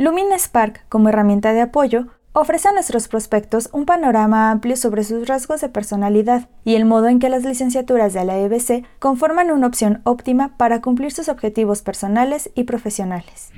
Lumina Spark, como herramienta de apoyo, ofrece a nuestros prospectos un panorama amplio sobre sus rasgos de personalidad y el modo en que las licenciaturas de la EBC conforman una opción óptima para cumplir sus objetivos personales y profesionales.